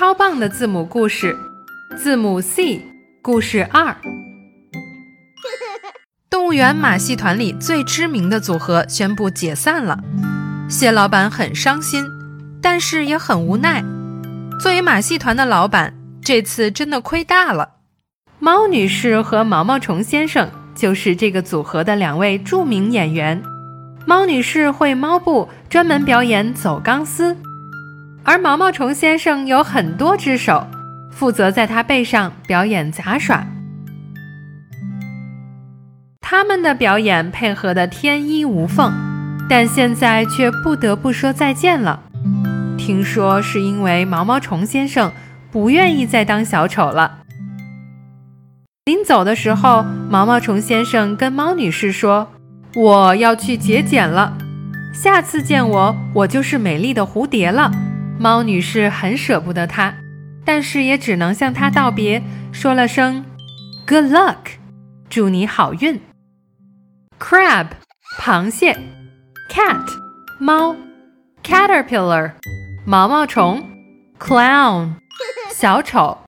超棒的字母故事，字母 C 故事2。动物园马戏团里最知名的组合宣布解散了，蟹老板很伤心，但是也很无奈。作为马戏团的老板，这次真的亏大了。猫女士和毛毛虫先生就是这个组合的两位著名演员。猫女士会猫步，专门表演走钢丝，而毛毛虫先生有很多只手，负责在他背上表演杂耍。他们的表演配合得天衣无缝，但现在却不得不说再见了。听说是因为毛毛虫先生不愿意再当小丑了。临走的时候，毛毛虫先生跟猫女士说，我要去节俭了，下次见我就是美丽的蝴蝶了。猫女士很舍不得他，但是也只能向他道别，说了声 Good luck， 祝你好运。 Crab 螃蟹， Cat 猫， Caterpillar 毛毛虫， Clown 小丑，